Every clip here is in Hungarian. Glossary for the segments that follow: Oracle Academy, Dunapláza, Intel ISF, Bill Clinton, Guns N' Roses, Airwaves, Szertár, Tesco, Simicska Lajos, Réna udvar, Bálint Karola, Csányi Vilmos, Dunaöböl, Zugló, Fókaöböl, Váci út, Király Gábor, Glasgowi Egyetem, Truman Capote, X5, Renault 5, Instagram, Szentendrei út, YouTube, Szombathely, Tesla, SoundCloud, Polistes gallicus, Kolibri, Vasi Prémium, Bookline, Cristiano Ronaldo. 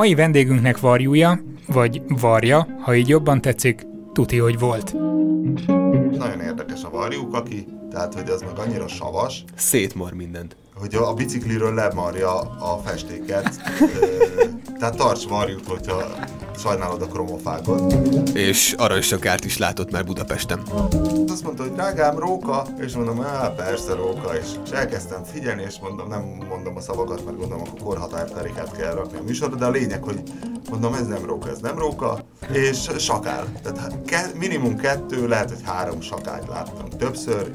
mai vendégünknek varjúja, vagy varja, ha így jobban tetszik, tuti, hogy volt. Nagyon érdekes a varjuk, aki, tehát hogy az meg annyira savas. Szétmar mindent. Hogy a bicikliről lemarja a festéket, tehát tarts varjút, hogyha sajnálod a kromofágot. És aranysokárt is látott már Budapesten. Azt mondta, hogy drágám, róka, és mondom, persze róka, és elkezdtem figyelni, és mondom, nem mondom a szavakat, mert gondolom, akkor korhatárterikát kell rakni a műsorra, de a lényeg, hogy mondom, ez nem róka, és sakál. Tehát minimum 2, lehet, hogy 3 sakált láttam többször.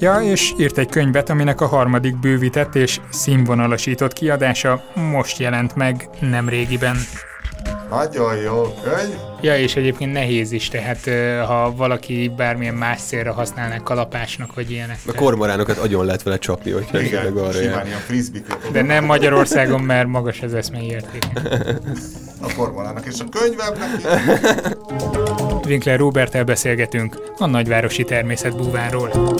Ja, és írt egy könyvet, aminek a harmadik bővített és színvonalasított kiadása most jelent meg nemrégiben. Nagyon jó könyv! Ja, és egyébként nehéz is, tehát ha valaki bármilyen más célra használná kalapásnak, vagy ilyenek. A kormoránokat agyon lehet vele csapni, hogy meg arra jel. De nem Magyarországon, mert magas az eszmei érték. A kormorának és a könyvemnek. Winkler Róberttel beszélgetünk a nagyvárosi természetbúvárról.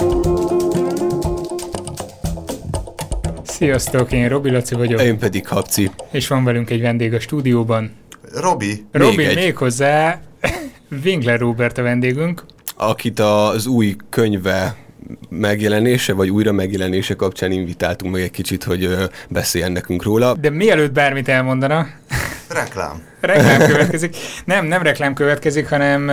Sziasztok, én Robi Laci vagyok. Én pedig Habci. És van velünk egy vendég a stúdióban. Robi, méghozzá Winkler Róbert a vendégünk. Akit az új könyve megjelenése, vagy újra megjelenése kapcsán invitáltunk meg egy kicsit, hogy beszéljen nekünk róla. De mielőtt bármit elmondana... Reklám következik. Nem reklám következik, hanem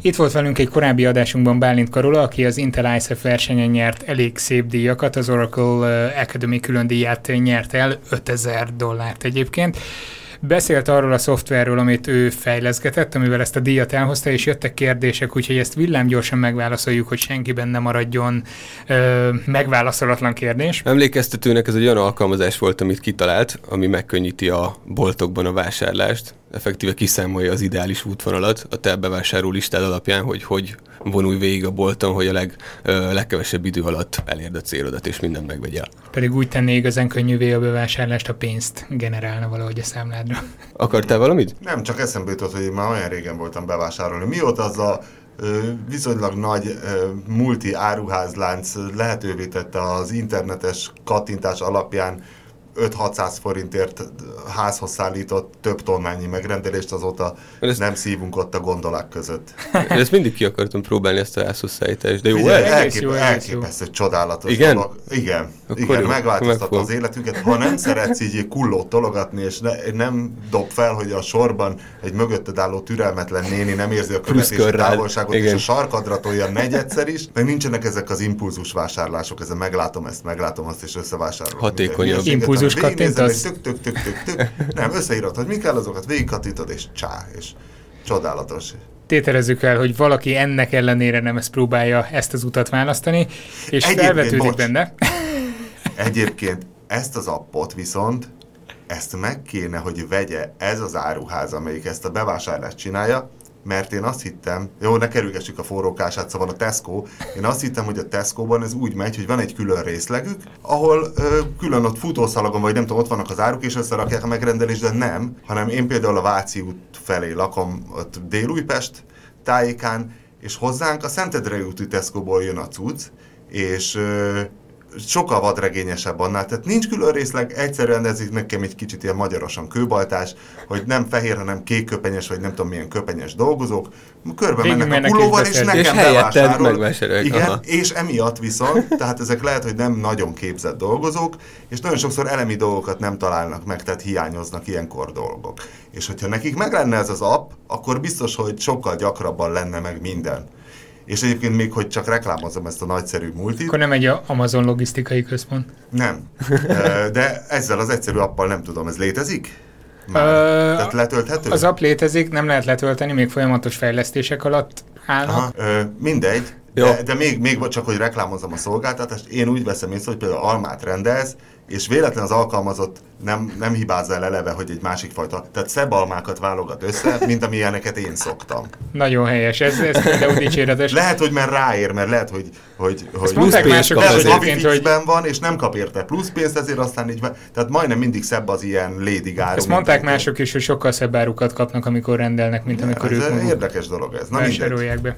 itt volt velünk egy korábbi adásunkban Bálint Karola, aki az Intel ISF versenyen nyert elég szép díjakat, az Oracle Academy külön díját nyert el, $5000 egyébként. Beszélt arról a szoftverről, amit ő fejleszgetett, amivel ezt a díjat elhozta, és jöttek kérdések, úgyhogy ezt villámgyorsan megválaszoljuk, hogy senkiben ne maradjon megválaszolatlan kérdés. Emlékeztetőnek ez egy olyan alkalmazás volt, amit kitalált, ami megkönnyíti a boltokban a vásárlást, effektíve kiszámolja az ideális útvonalat a te bevásárló listád alapján, hogy vonulj végig a bolton, hogy a legkevesebb idő alatt elérd a célodat, és mindent megvegyél. Pedig úgy tenné igazán könnyűvé a bevásárlást, a pénzt generálna valahogy a számládra. Akartál valamit? Nem, csak eszembe jutott, hogy én már olyan régen voltam bevásárolni. Mióta az a viszonylag nagy multi áruházlánc lehetővé tette az internetes kattintás alapján 5-600 forintért házhoz szállított több tonnányi megrendelést, azóta nem szívunk ott a gondolák között. Ezt mindig ki akartam próbálni, ezt a házhoz szállítást, de jó, elképesztő, csodálatos. Igen? Dolog. Igen, jó, megváltoztatta az életünket. Ha nem szeretsz így kullót tologatni, és nem dob fel, hogy a sorban egy mögötted álló türelmetlen néni nem érzi a követési távolságot, igen. És a sarkadra tolja negyedszer is, meg nincsenek ezek az impulzus vásárlások, ez a meglátom ezt, meglátom azt, és összevásárolom. Hatékonyabb. Végignézem, és tök. Nem, összeírod, hogy mi kell, azokat végigkattintod, és csá, és csodálatos. Tételezzük el, hogy valaki ennek ellenére nem ezt próbálja ezt az utat választani, és felvetődik benne. Egyébként ezt az appot viszont, ezt meg kéne, hogy vegye ez az áruház, amelyik ezt a bevásárlást csinálja, mert én azt hittem, jó, ne kerülgessük a forrókását, szóval a Tesco, én azt hittem, hogy a Tesco-ban ez úgy megy, hogy van egy külön részlegük, ahol külön ott futószalagon, vagy nem tudom, ott vannak az áruk, és összerakják a megrendelést, de nem, hanem én például a Váci út felé lakom, ott Délújpest tájékán, és hozzánk a Szentendrei úti Tesco-ból jön a cucc, és... sokkal vadregényesebb annál, tehát nincs külön részleg, egyszerűen ez nekem egy kicsit ilyen magyarosan kőbaltás, hogy nem fehér, hanem kékköpenyes, vagy nem tudom milyen köpenyes dolgozók, körbe mennek a kulóval, és nekem bevásárol. Igen, és emiatt viszont, tehát ezek lehet, hogy nem nagyon képzett dolgozók, és nagyon sokszor elemi dolgokat nem találnak meg, tehát hiányoznak ilyenkor dolgok. És hogyha nekik meg lenne ez az app, akkor biztos, hogy sokkal gyakrabban lenne meg minden. És egyébként még, hogy csak reklámozom ezt a nagyszerű multit. Akkor nem egy Amazon logisztikai központ? Nem. De ezzel az egyszerű appal nem tudom, ez létezik? Tehát letölthető? Az app létezik, nem lehet letölteni, még folyamatos fejlesztések alatt állnak. Aha, mindegy. De még csak, hogy reklámozom a szolgáltatást, én úgy veszem észre, hogy például almát rendelsz, és véletlen az alkalmazott nem hibáz el eleve, hogy egy másik fajta, tehát szebb almákat válogat össze, mint amilyeneket én szoktam. Nagyon helyes, ez például dicséretes. Lehet, hogy már ráér, mert lehet, hogy plusz pénzt kap, lehet, hogy havi fixben van, és nem kap érte plusz pénzt, ezért aztán így, tehát majdnem mindig szebb az ilyen lédig áru. Ezt mondták mások is, hogy sokkal szebb árukat kapnak, amikor rendelnek, mint amikor ők. Ez érdekes dolog ez. Na, vásárolják be.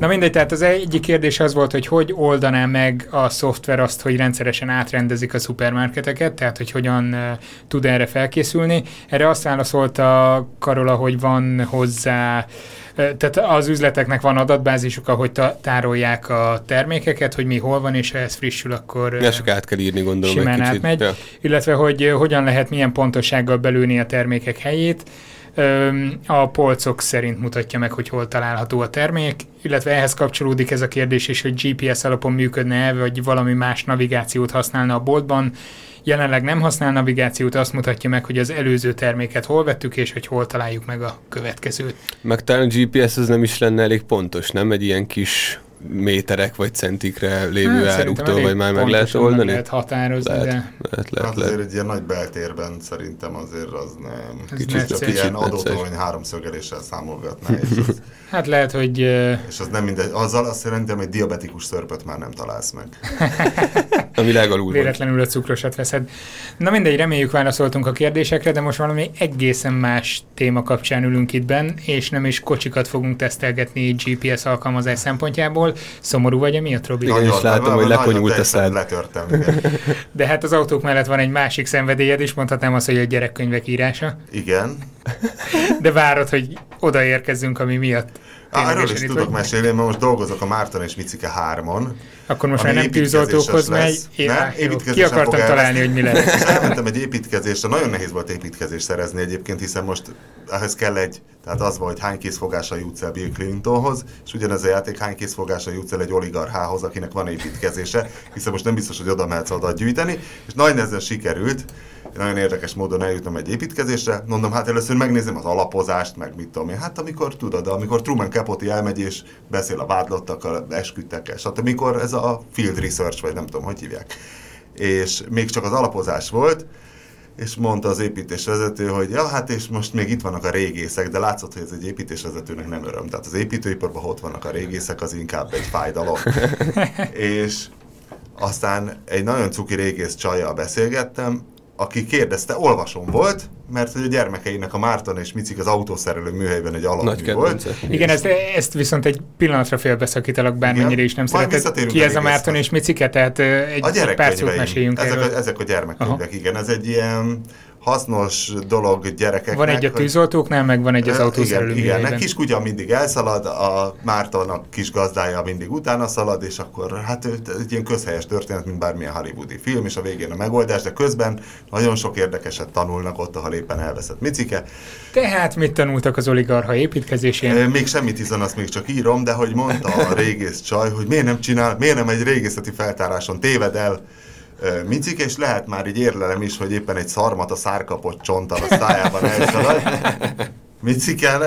Na mindegy, tehát az egyik kérdés az volt, hogy hogy oldaná meg a szoftver azt, hogy rendszeresen átrendezik a szupermarketeket, tehát hogy hogyan tud erre felkészülni. Erre azt válaszolta Karola, hogy van hozzá, tehát az üzleteknek van adatbázisuk, ahogy tárolják a termékeket, hogy mi hol van, és ha ez frissül, akkor csak át kell írni, gondolom, simán egy átmegy. Ja. Illetve, hogy hogyan lehet milyen pontossággal belülni a termékek helyét. A polcok szerint mutatja meg, hogy hol található a termék, illetve ehhez kapcsolódik ez a kérdés is, hogy GPS alapon működne-e, vagy valami más navigációt használna a boltban. Jelenleg nem használ navigációt, azt mutatja meg, hogy az előző terméket hol vettük, és hogy hol találjuk meg a következőt. Meg talán GPS az nem is lenne elég pontos, nem? Egy ilyen kis méterek vagy centikre lévő áruktól, vagy már meg lehet oldani? Lehet határozni, lehet. Azért egy ilyen nagy beltérben szerintem azért az nem. Ez kicsit ilyen adótól háromszögeléssel számolgatná. Hát lehet, hogy... És az nem mindegy. Azzal azt szerintem egy diabetikus szörpöt már nem találsz meg. A világ alul van. Véletlenül a cukrosat veszed. Na mindegy, reméljük válaszoltunk a kérdésekre, de most valami egészen más téma kapcsán ülünk itt benn, és nem is kocsikat fogunk tesztelgetni GPS alkalmazás szempontjából. Szomorú vagy emiatt, Robi? Én is látom, hogy lekonyult a szád. Letörtem. De hát az autók mellett van egy másik szenvedélyed is, mondhatnám azt, hogy a gyerekkönyvek írása. Igen. De várod, hogy odaérkezzünk, ami miatt. Arról is tudok mesélni, mert most dolgozok a Márton és Micike 3-on. Akkor most már nem tűzoltókhoz megy. Ki akartam találni, hogy mi lehet. És elmentem egy építkezésre, nagyon nehéz volt építkezést szerezni egyébként, hiszen most ehhez kell egy, tehát az van, hogy hány készfogással jutsz el Bill Clintonhoz, és ugyanez a játék, hány készfogással jutsz el egy oligarchához, akinek van építkezése, hiszen most nem biztos, hogy oda mehetsz adat gyűjteni, és nagy nehezen sikerült. Én nagyon érdekes módon eljutom egy építkezésre, mondom, hát először megnézem az alapozást, meg mit tudom én. Hát amikor tudod, amikor Truman Capote elmegy és beszél a vádlottakkal, esküdtekkel, stb. Amikor ez a field research, vagy nem tudom, hogy hívják. És még csak az alapozás volt, és mondta az építésvezető, hogy ja, hát és most még itt vannak a régészek, de látszott, hogy ez egy építésvezetőnek nem öröm. Tehát az építőiparban ott vannak a régészek, az inkább egy fájdalom. És aztán egy nagyon cuki régész csajjal beszélgettem, aki kérdezte, olvasom volt, mert hogy a gyermekeinek a Márton és Micik az autószerelő műhelyben egy alapmű volt. Igen, ezt viszont egy pillanatra félbeszakítalak, bármennyire is nem szeretett. Ki ez a Márton és Micike? Tehát egy pár szót meséljünk erről. Ezek a gyermekkönyvek, igen. Ez egy ilyen hasznos dolog gyerekeknek. Van egy a tűzoltóknál, meg van egy az autószerelő műhelyben. Igen, a kiskutya mindig elszalad, a Mártonnak kis gazdája mindig utána szalad, és akkor hát egy ilyen közhelyes történet, mint bármilyen hollywoodi film, és a végén a megoldás, de közben nagyon sok érdekeset tanulnak ott, ahol éppen elveszett Micike. Tehát mit tanultak az oligarha építkezésén? Még semmit, hiszen azt még csak írom, de hogy mondta a régész csaj, hogy miért nem egy régészeti feltáráson téved el Micike, és lehet már így érlelem is, hogy éppen egy szarmat a szárkapott csonttal a szájában elszalad. Miciken,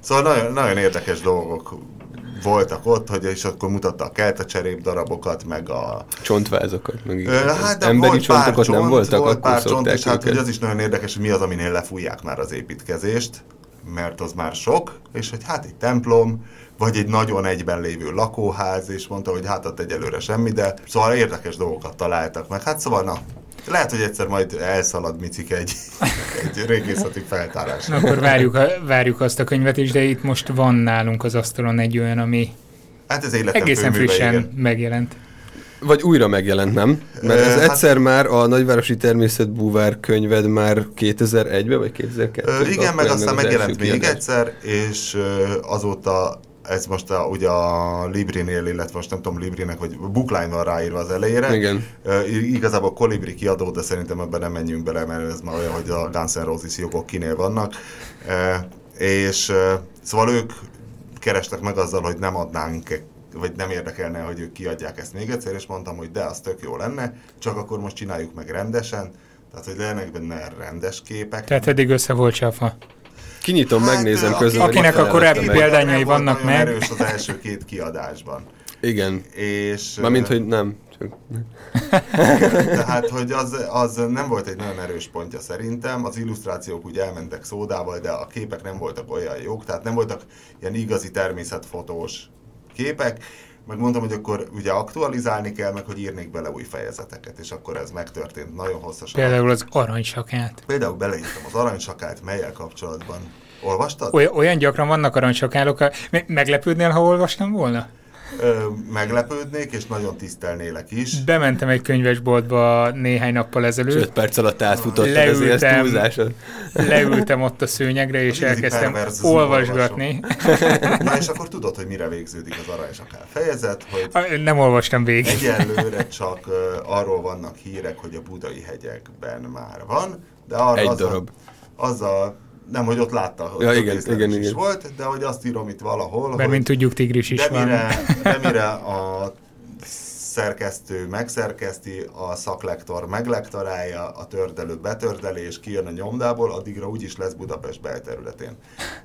szóval nagyon, nagyon érdekes dolgok voltak ott, hogy és akkor mutatta a keltecserép darabokat, meg a... Csontvázokat, meg hát emberi csontokat nem voltak, volt akkor pár csont, és hát hogy az is nagyon érdekes, hogy mi az, aminél lefújják már az építkezést, mert az már sok, és hogy hát egy templom, vagy egy nagyon egyben lévő lakóház, és mondta, hogy hát ott egyelőre semmi, de szóval érdekes dolgokat találtak meg. Hát szóval, na, lehet, hogy egyszer majd elszalad Micike egy régészeti feltárásra. Akkor várjuk azt a könyvet is, de itt most van nálunk az asztalon egy olyan, ami hát ez egészen frissen megjelent. Vagy újra megjelent, nem? Mert ez egyszer már a Nagyvárosi Természetbúvár könyved már 2001-ben, vagy 2002-ben? Igen, meg aztán megjelent még egyszer, és azóta ez most ugye a Librinél, illetve most nem tudom Librinek, hogy Bookline van ráírva az elejére. Igen. Igazából Kolibri kiadó, de szerintem ebben nem menjünk bele, mert ez már olyan, hogy a Guns N' Roses jogok kinél vannak. És szóval ők kerestek meg azzal, hogy nem adnánk, vagy nem érdekelne, hogy ők kiadják ezt még egyszer, és mondtam, hogy de, az tök jó lenne, csak akkor most csináljuk meg rendesen, tehát hogy lennek benne rendes képek. Tehát eddig össze volt csafa. Kinyitom, hát, megnézem közben. Akinek a korábbi példányai vannak meg. Nagyon erős az első két kiadásban. Igen. Mármint, hogy nem. Tehát, hogy az nem volt egy nagyon erős pontja szerintem. Az illusztrációk úgy elmentek szódával, de a képek nem voltak olyan jók. Tehát nem voltak ilyen igazi természetfotós képek. Megmondtam, hogy akkor ugye aktualizálni kell, meg hogy írnék bele új fejezeteket, és akkor ez megtörtént nagyon hosszasan. Például az aranysakát. Például beleírtam az aranysakát, mellyel kapcsolatban Olvastad? Olyan gyakran vannak arancsokálok, meglepődnél, ha olvastam volna? Meglepődnék, és nagyon tisztelnélek is. Bementem egy könyvesboltba néhány nappal ezelőtt. 5 perc alatt átfutottad ezért az túlzásod. Leültem ott a szőnyegre, és elkezdtem olvasgatni. Na és akkor tudod, hogy mire végződik az aranysakál fejezet? Hogy nem olvastam végig. Egyelőre csak arról vannak hírek, hogy a budai hegyekben már van, de arra egy darab. Nem, hogy ott látta, hogy ja, igen. volt, de hogy azt írom itt valahol, de hogy... mint tudjuk, tigris is van. De mire a szerkesztő megszerkeszti, a szaklektor meglektorálja, a tördelő betördelés, és kijön a nyomdából, addigra úgyis lesz Budapest belterületén.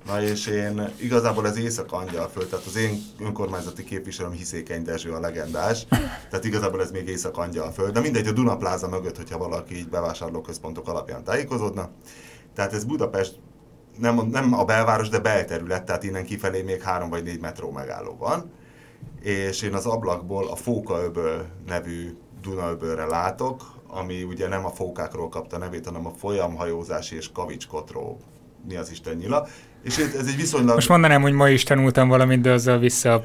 Na és én igazából az Észak-Angyalföld, tehát az én önkormányzati képviselőm Hiszékeny Dezső a legendás, tehát igazából ez még Észak-Angyalföld, de mindegy, a Dunapláza mögött, hogyha valaki így bevásárlóközpontok alapján tájékozódna. Tehát ez Budapest, nem a belváros, de belterület, tehát innen kifelé még 3 vagy 4 metró megálló van. És én az ablakból a Fókaöböl nevű Dunaöbölre látok, ami ugye nem a fókákról kapta nevét, hanem a folyamhajózási és kavicskotró, mi az Isten nyila. És ez egy viszonylag... Most mondanám, hogy ma is tanultam valamit, de azzal vissza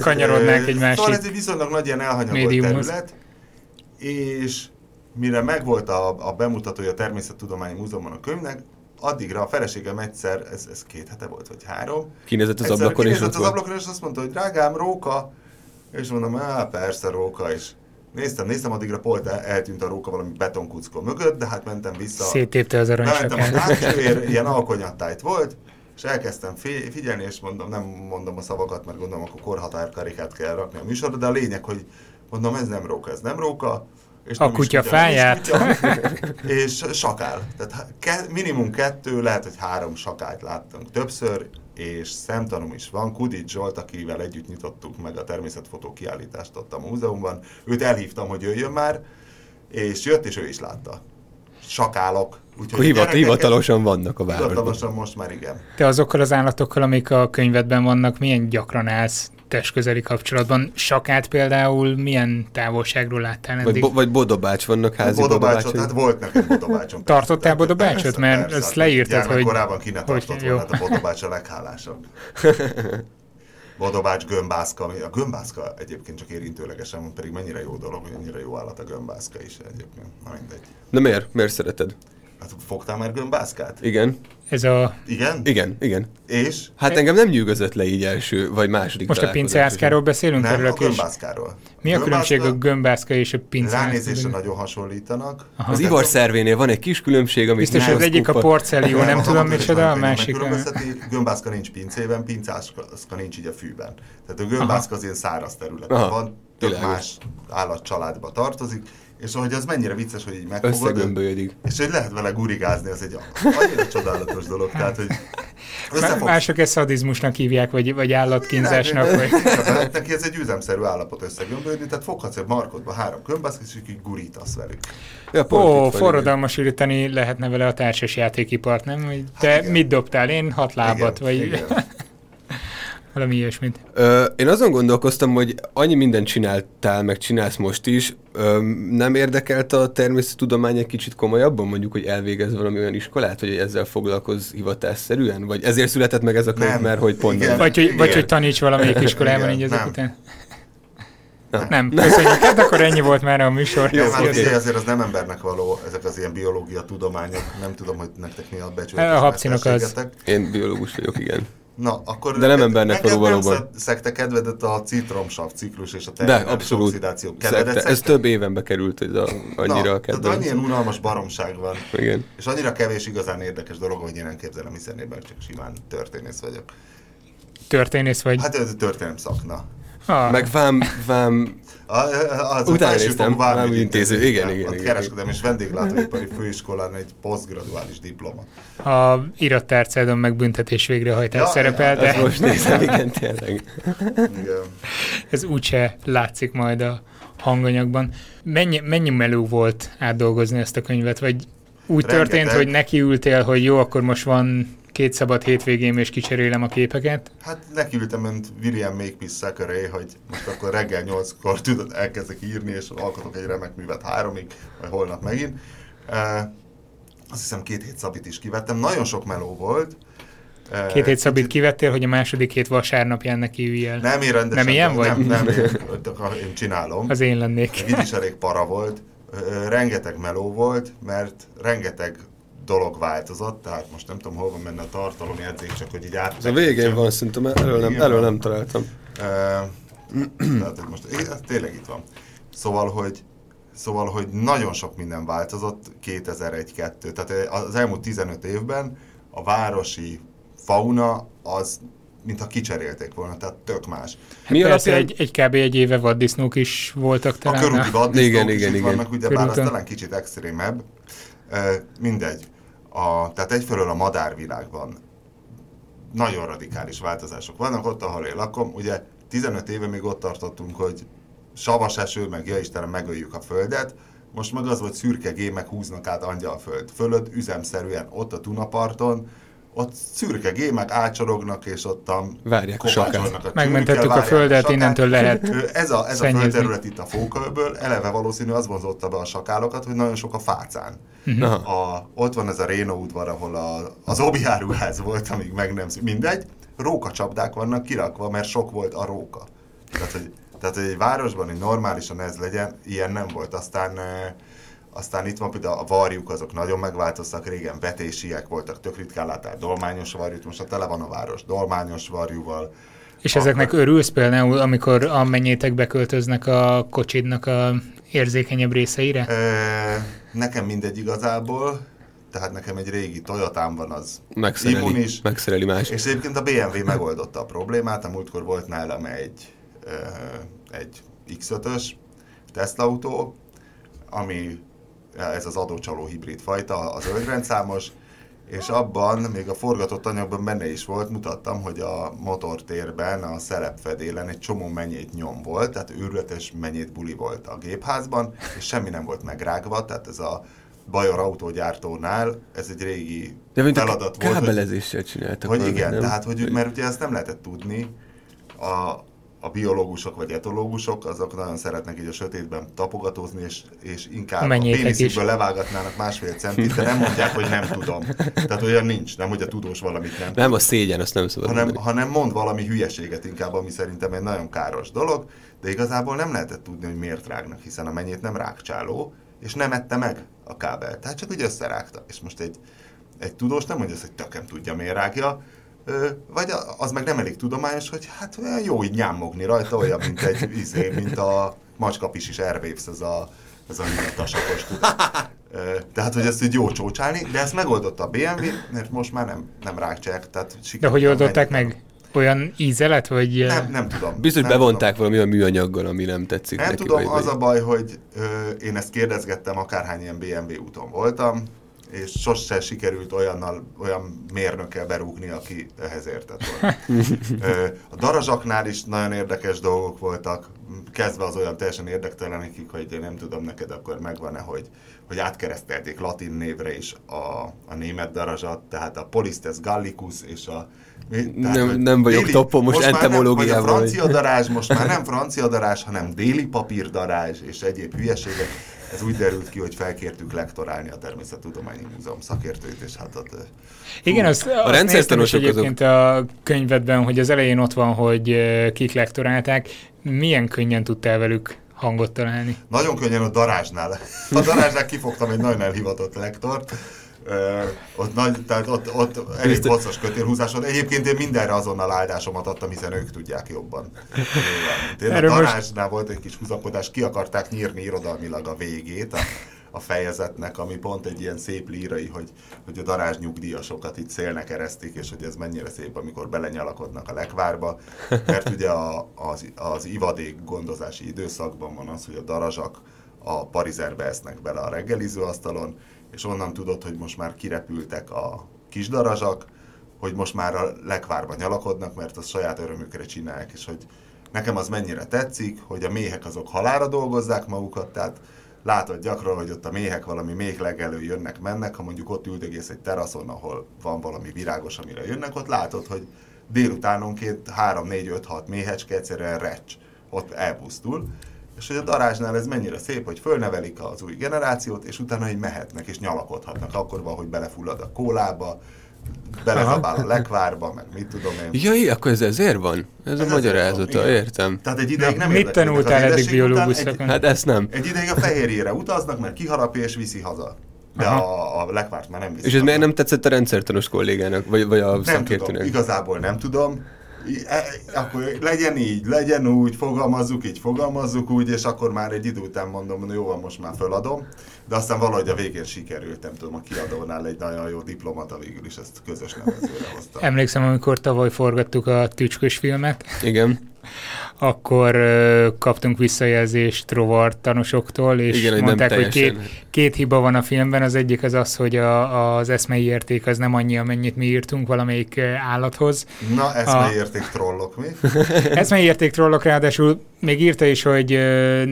kanyarodnánk egy másik. Szóval ez egy viszonylag nagy ilyen elhanyagolt terület, és... Mire megvolt a bemutatója a Természettudományi Múzeumon a könyvnek, addigra a feleségem egyszer, ez 2 hete volt, vagy 3, kinézett az ablakon, és azt mondta, hogy drágám, róka, és mondom, persze róka, és néztem, addigra pont eltűnt a róka valami betonkuckó mögött, de hát mentem vissza. Széttépte az aranysakát. Mentem a lábcsőért, ilyen alkonyattájt volt, és elkezdtem figyelni, és mondom, nem mondom a szavakat, mert gondolom, akkor korhatárkarikát kell rakni a műsorra, de a lényeg, hogy mondom, ez nem róka, a kutya fáját. És sakál. Tehát minimum 2, lehet, hogy 3 sakályt láttunk többször, és szemtanúm is van. Kudit Zsolt, akivel együtt nyitottuk meg a természetfotó kiállítást ott a múzeumban. Őt elhívtam, hogy jöjjön már, és jött, és ő is látta. Sakálok. Hivatalosan vannak a városban. Hivatalosan most már igen. Te azokkal az állatokkal, amik a könyvedben vannak, milyen gyakran állsz testközeli kapcsolatban? Sakát például milyen távolságról láttál eddig? Vagy bodobács, vannak házi bodobácsot? Hát volt nekem bodobácsom. Tartottál bodobácsot? Mert ezt leírtad, hogy... Gyermekkorában ki ne tartott volna, hát a bodobács a leghálásabb. Bodobács, gömbászka. A gömbászka egyébként csak érintőlegesen, pedig mennyire jó dolog, mennyire jó állat a gömbászka is egyébként. Na mindegy. Na miért? Miért szereted? Hát fogtál már gömbászkát? Igen. Ez a... Igen. És? Hát engem nem nyűgözött le így első, vagy második most találkozás. Most a pincéászkáról beszélünk? Nem, a gömbászkáról. Mi a különbség a gömbászka és a pincéászka? Ránézésre nagyon hasonlítanak. Aha. Az ivarszervénél van egy kis különbség, amit... Biztos az egyik a porcellió, nem tudom micsoda, a másik... Gömbászka nincs pincében, pincéászka nincs így a fűben. Tehát a gömbászka az ilyen száraz területen van, több más állatcsaládba tartozik. És hogy az mennyire vicces, hogy így megfogod. Összegömbölyödik. És hogy lehet vele gurigázni, az egy annyira csodálatos dolog. Tehát, hogy mások ezt szadizmusnak hívják, vagy állatkínzásnak. Vagy... Neki ez egy üzemszerű állapot összegömbölyödni, tehát foghatsz egy markodba 3 gömbászkát, és így gurítasz velük. Ja, forradalmas üríteni lehetne vele a társasjátékipart, nem? Hogy te mit dobtál? Én 6 lábat, igen. Valami ilyesmit. Én azon gondolkoztam, hogy annyi mindent csináltál, meg csinálsz most is. Nem érdekelt a természettudomány egy kicsit komolyabban? Mondjuk, hogy elvégez valami olyan iskolát, hogy ezzel foglalkozz hivatásszerűen? Vagy ezért született meg ez a könyv, mert hogy pont nem. Vagy hogy taníts valamelyik iskolában így ezek után? Nem. Köszönjük. Hát akkor ennyi volt már a műsor. Jó, hát azért az nem embernek való, ezek az ilyen biológia tudományok. Nem tudom, hogy nektek mi a becsületes. A habcinok az. Én biológus vagyok, igen. Na, akkor de nem embernek valóban. Nem szekte kedvedet a citromsav ciklus és a természetes oxidáció kedvedet. Ez több évenbe került, ez annyira kedvenc. Tehát annyi unalmas baromság van. Igen. És annyira kevés igazán érdekes dolog, hogy én nem képzelem, hiszen én csak simán történész vagyok. Történész vagy? Hát ez történelem szakna. Meg vám... Utána néztem, vámintéző, igen. Kereskedem és vendéglátóipari főiskolán egy posztgraduális diploma. A irattárcádon meg büntetés végrehajtás szerepel, de... Ezt most nézem, igen, tényleg. Igen. Ez úgyse látszik majd a hanganyagban. Mennyi meló volt átdolgozni ezt a könyvet? Vagy úgy történt, hogy nekiültél, hogy jó, akkor most van... 2 szabad hétvégén és kicserélem a képeket. Hát nekiültem, mint William Makepeace Thackeray, hogy most akkor reggel 8-kor tudod, elkezdek írni, és alkotok egy remek művet 3-ig, vagy holnap megint. Azt hiszem 2 hét szabit is kivettem. Nagyon sok meló volt, Két hét szabít kivettél, hogy a második hét vasárnapján neki üljél. Nem én rendesen. Nem ilyen vagy? Nem én csinálom. Az én lennék. Itt is elég para volt. Rengeteg meló volt, mert rengeteg dolog változott, tehát most nem tudom, hol van menne a tartalomjegyzék, csak hogy így át... A végén van, szerintem elől nem találtam. Tehát most tényleg itt van. Szóval, hogy nagyon sok minden változott 2001-2. Tehát az elmúlt 15 évben a városi fauna az, mintha kicserélték volna, tehát tök más. Mi persze alapján... kb. Egy éve vaddisznók is voltak talán. A körúti vaddisznók is vannak, ugyebár az talán kicsit extrémebb. Mindegy. Tehát egyfelől a madárvilágban nagyon radikális változások vannak, ott, ahol én lakom. Ugye 15 éve még ott tartottunk, hogy savas eső, meg ja Istenem, megöljük a földet. Most meg az, hogy szürke gémek húznak át Angyalföld fölött, üzemszerűen ott a Dunaparton, ott szürke gémek ácsorognak, és ottan kovácsolnak a megmentettük a földet, innentől lehet ez a földterület itt a Fókaöböl, eleve valószínű az vonzotta be a sakálokat, hogy nagyon sok a fácán. Ott van ez a Réna udvar, ahol az Obi áruház volt, amíg meg nem mindegy. Rókacsapdák vannak kirakva, mert sok volt a róka. Tehát, hogy egy városban, hogy normálisan ez legyen, ilyen nem volt. Aztán itt van például a varjuk, azok nagyon megváltoztak, régen vetésiek voltak, tök ritkán láttál dolmányos varjút, most tele van a város dolmányos varjúval. És ezeknek örülsz például, amikor amennyétek beköltöznek a kocsidnak a érzékenyebb részeire? Nekem mindegy igazából, tehát nekem egy régi Toyotám van, az immunis. Megszereli más. És egyébként a BMW megoldotta a problémát, a múltkor volt nálam egy X5-ös Tesla autó, ami ez az adócsaló hibrid fajta, az öldrendszámos, és abban még a forgatott anyagban benne is volt, mutattam, hogy a motortérben, a szerepfedélen egy csomó mennyét nyom volt, tehát őrületes mennyét buli volt a gépházban, és semmi nem volt megrágva, tehát ez a Bajor autógyártónál ez egy régi feladat volt. Kábelezéssel csináltak. Hogy igen, nem? Tehát, hogy, mert ugye ezt nem lehetett tudni, a biológusok vagy etológusok, azok nagyon szeretnek így a sötétben tapogatózni, és inkább a péniszükből levágatnának másfél centit, de nem mondják, hogy nem tudom. Tehát olyan nincs, nem, hogy a tudós valamit nem tud. Nem a szégyen, azt nem szabad mondani. Hanem mond valami hülyeséget inkább, ami szerintem egy nagyon káros dolog, de igazából nem lehetett tudni, hogy miért rágnak, hiszen a mennyét nem rágcsáló, és nem ette meg a kábel. Tehát csak úgy összerágta. És most egy tudós nem mondja, hogy tökem tudja, miért rágja, vagy az meg nem elég tudományos, hogy hát olyan jó így nyámogni rajta, olyan, mint egy mint a macskapisis Airwaves, ez a tasakos tudás. Tehát, hogy ezt így jó csócsálni, de ezt megoldotta a BMW, mert most már nem rágcsák. Tehát de hogy oldották meg? Olyan ízelet, vagy... Nem tudom. Biztos bevonták valami olyan műanyaggal, ami nem tetszik nem neki. Nem tudom, vagy. Az a baj, hogy én ezt kérdezgettem, akárhány ilyen BMW úton voltam, és sose sikerült olyan mérnökkel berúgni, aki ehhez értett volna. A darazsaknál is nagyon érdekes dolgok voltak, kezdve az olyan teljesen érdektelenekig, hogy én nem tudom neked, akkor megvan-e, hogy átkeresztelték latin névre is a német darazsat, tehát a Polistes Gallicus és a... Nem vagyok déli, toppon, most entomológiában. Vagy a francia darázs, most már nem francia darázs, hanem déli papír darázs és egyéb hülyeségek. Ez úgy derült ki, hogy felkértük lektorálni a Természettudományi Múzeum szakértőit, és hát ott... Igen, azt néztem is egyébként a könyvedben, hogy az elején ott van, hogy kik lektorálták. Milyen könnyen tudtál velük hangot találni? Nagyon könnyen a darázsnál. A darázsnál kifogtam egy nagyon elhivatott lektort. Ott elég hosszas kötélhúzás volt. Egyébként én mindenre azonnal áldásomat adtam, hiszen ők tudják jobban. A darázsnál volt egy kis húzakodás, ki akarták nyírni irodalmilag a végét a fejezetnek, ami pont egy ilyen szép lírai, hogy a darázs nyugdíjasokat itt szélnek eresztik, és hogy ez mennyire szép, amikor belenyalakodnak a lekvárba, mert ugye az ivadék gondozási időszakban van az, hogy a darazsak a parizerbe esznek bele a reggelizőasztalon, és onnan tudod, hogy most már kirepültek a kisdarazsak, hogy most már a lekvárba nyalakodnak, mert az saját örömükre csinálják, és hogy nekem az mennyire tetszik, hogy a méhek azok halálra dolgozzák magukat, tehát látod gyakran, hogy ott a méhek valami méhlegelő jönnek-mennek, ha mondjuk ott üldögész egy teraszon, ahol van valami virágos, amire jönnek, ott látod, hogy délutánonként 3-4-5-6 méhecske egyszerűen recs, ott elpusztul. És hogy a darázsnál ez mennyire szép, hogy fölnevelik az új generációt, és utána így mehetnek, és nyalakodhatnak. Akkor van, hogy belefullad a kólába, belezabál a lekvárba, meg mit tudom én. Jaj, akkor ez ezért van? Ez a magyarázata, értem. Tehát egy ideig nem mit tanultál eddig biológus szakon? Hát ezt nem. Egy ideig a fehérjére utaznak, mert kiharapja és viszi haza. De a lekvárt már nem viszi. És ez miért nem tetszett a rendszertanos kollégának, vagy a szakértőnek? Igazából nem tudom. Akkor legyen így, legyen úgy, fogalmazzuk úgy, és akkor már egy idő után mondom, hogy jó, most már föladom, de aztán valahogy a végén sikerült, nem tudom, a kiadónál egy nagyon jó diplomata végül is, ezt közös nevezőre hoztam. Emlékszem, amikor tavaly forgattuk a tücskös filmet. Igen. Akkor kaptunk visszajelzést rovartanosoktól, és igen, mondták, hogy két hiba van a filmben, az egyik az, hogy az eszmei érték az nem annyi, amennyit mi írtunk valamelyik állathoz. Na, eszmei érték trollok, mi? Eszmei érték trollok, ráadásul még írta is, hogy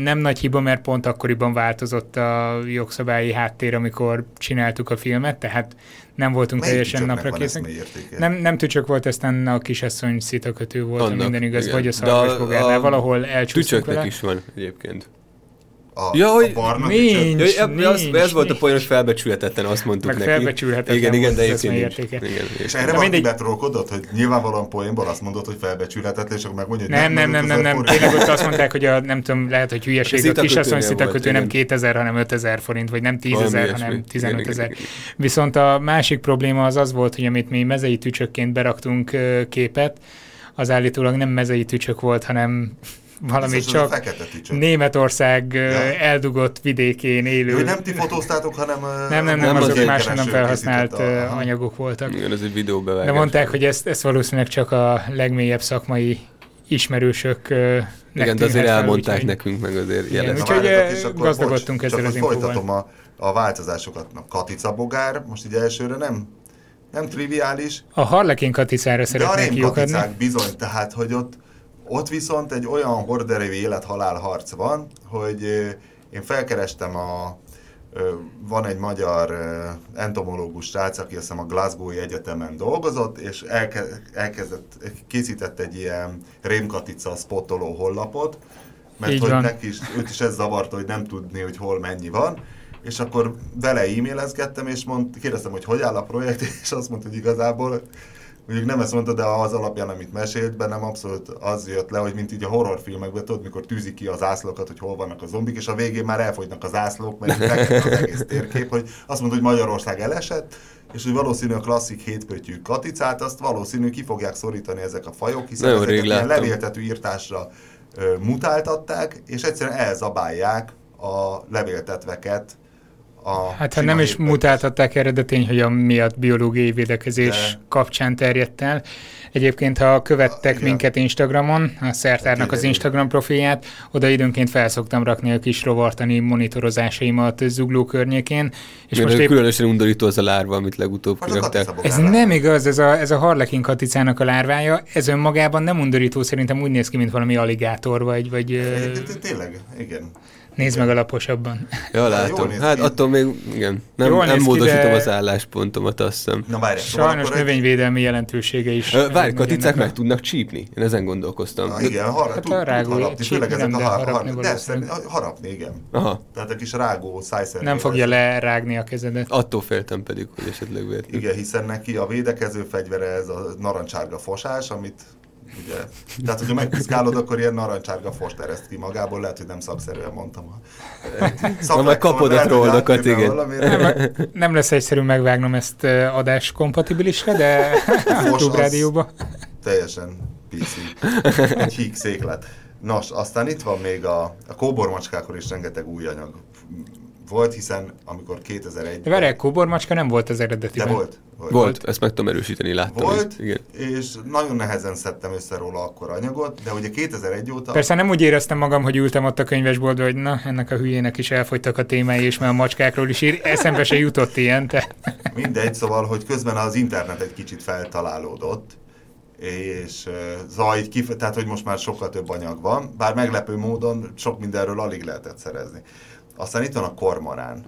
nem nagy hiba, mert pont akkoriban változott a jogszabályi háttér, amikor csináltuk a filmet, tehát nem voltunk melyik teljesen napra készek. Nem tücsök volt, aztán a kisasszony szitakötő volt, annak, minden igaz, igen. Vagy a szarvasbogárnál, valahol elcsúsztunk vele. Tücsöknek is van egyébként. Ja, hogy nincs. Ez volt a poén, hogy felbecsülhetetlen, azt mondtuk neki. Meg felbecsülhetetlen. Igen, de egyébként nincs. És erre valaki betrólkodott, hogy nyilvánvalóan poénból azt mondott, hogy felbecsülhetetlen, és akkor megmondja, hogy nem. Tényleg ott azt mondták, hogy nem tudom, lehet, hogy hülyeség, a kisasszony szitakötő nem 2000, hanem 5000 forint, vagy nem 10.000, hanem 15.000. Viszont a másik probléma az volt, hogy amit mi mezei tücsökként beraktunk képet, az állítólag nem mezei tücsök volt, hanem valami csak Németország eldugott vidékén élő. Jó, nem ti fotóztátok, hanem... Nem, azok máshonnan felhasznált anyagok voltak. Igen, ez egy videóbevágás. De mondták, hogy ezt valószínűleg csak a legmélyebb szakmai ismerősök... Igen, de azért elmondták úgy, nekünk, meg azért jelezték. Úgyhogy gazdagodtunk ezzel az infóval. Folytatom a változásokat. Katica bogár, most így elsőre nem triviális. A harlekén katicára szeretnék kiukadni. De a bizony, tehát, hogy ott viszont egy olyan horderejű élet-halál harc van, hogy én felkerestem van egy magyar entomológus srác, aki azt hiszem a Glasgowi Egyetemen dolgozott, és készített egy ilyen rémkatica spotoló honlapot, mert így hogy van. Őt is ez zavarta, hogy nem tudni, hogy hol mennyi van. És akkor vele e-mailezgettem, és kérdeztem, hogy áll a projekt, és azt mondta, hogy igazából... Mondjuk nem ezt mondta, de az alapján, amit mesélt bennem, abszolút az jött le, hogy mint így a horrorfilmekben, tudod, mikor tűzik ki az ászlókat, hogy hol vannak a zombik, és a végén már elfogynak az ászlók, mert fekete az egész térkép, hogy azt mondta, hogy Magyarország elesett, és hogy valószínű a klasszik hétpöttyű katicát, azt valószínű ki fogják szorítani ezek a fajok, hiszen nagyon ezeket ilyen levéltető írtásra mutáltatták, és egyszerűen elzabálják a levéltetveket. Hát ha nem is mutáltatták erre, de tény, hogy amiatt biológiai védekezés kapcsán terjedt el. Egyébként, ha követtek minket Instagramon, a Szertárnak az Instagram profilját, oda időnként felszoktam rakni a kis rovartani monitorozásaimat Zugló környékén. És most különösen undorító az a lárva, amit legutóbb kirakták. Ez nem igaz, ez a harlekin katicának a lárvája, ez önmagában nem undorító, szerintem úgy néz ki, mint valami aligátor, vagy... Tényleg, igen. Nézd meg alaposabban. Ja, látom. Hát attól még, igen, nem módosítom az álláspontomat, azt hiszem. Na, várjál, sajnos növényvédelmi jelentősége is. Várj, katicák meg tudnak csípni? Én ezen gondolkoztam. Na, igen, tud harapni, főleg ezek a harapni. Harapni, igen. Aha. Tehát a kis rágó szájszerű. Nem fogja lerágni a kezedet. Attól féltem pedig, hogy esetleg vért. Igen, hiszen neki a védekező fegyvere ez a narancsárga fosás, amit... Ugye? Tehát, hogyha megpiszkálod, akkor ilyen narancsárga fost ereszt ki magából, lehet, hogy nem szakszerűen mondtam. Majd kapod a trollokat, igen. Nem lesz egyszerű megvágnom ezt adás kompatibilisre, de a Klubrádióba. Teljesen pici. Egy híg széklet. Nos, aztán itt van még a kóbormacskákor is rengeteg új anyag volt, hiszen amikor 2001-ben... De várjál, kóbormacska nem volt az eredetiben. De volt, ezt meg tudom erősíteni, láttam. Volt, igen. És nagyon nehezen szedtem össze róla akkor anyagot, de ugye 2001 óta... Persze nem úgy éreztem magam, hogy ültem ott a könyvesboltban, hogy na, ennek a hülyének is elfogytak a témái, és már a macskákról is ír, eszembe se jutott ilyen, te. Mindegy, szóval, hogy közben az internet egy kicsit feltalálódott, és tehát hogy most már sokkal több anyag van, bár meglepő módon sok mindenről alig lehetett szerezni. Aztán itt van a kormorán.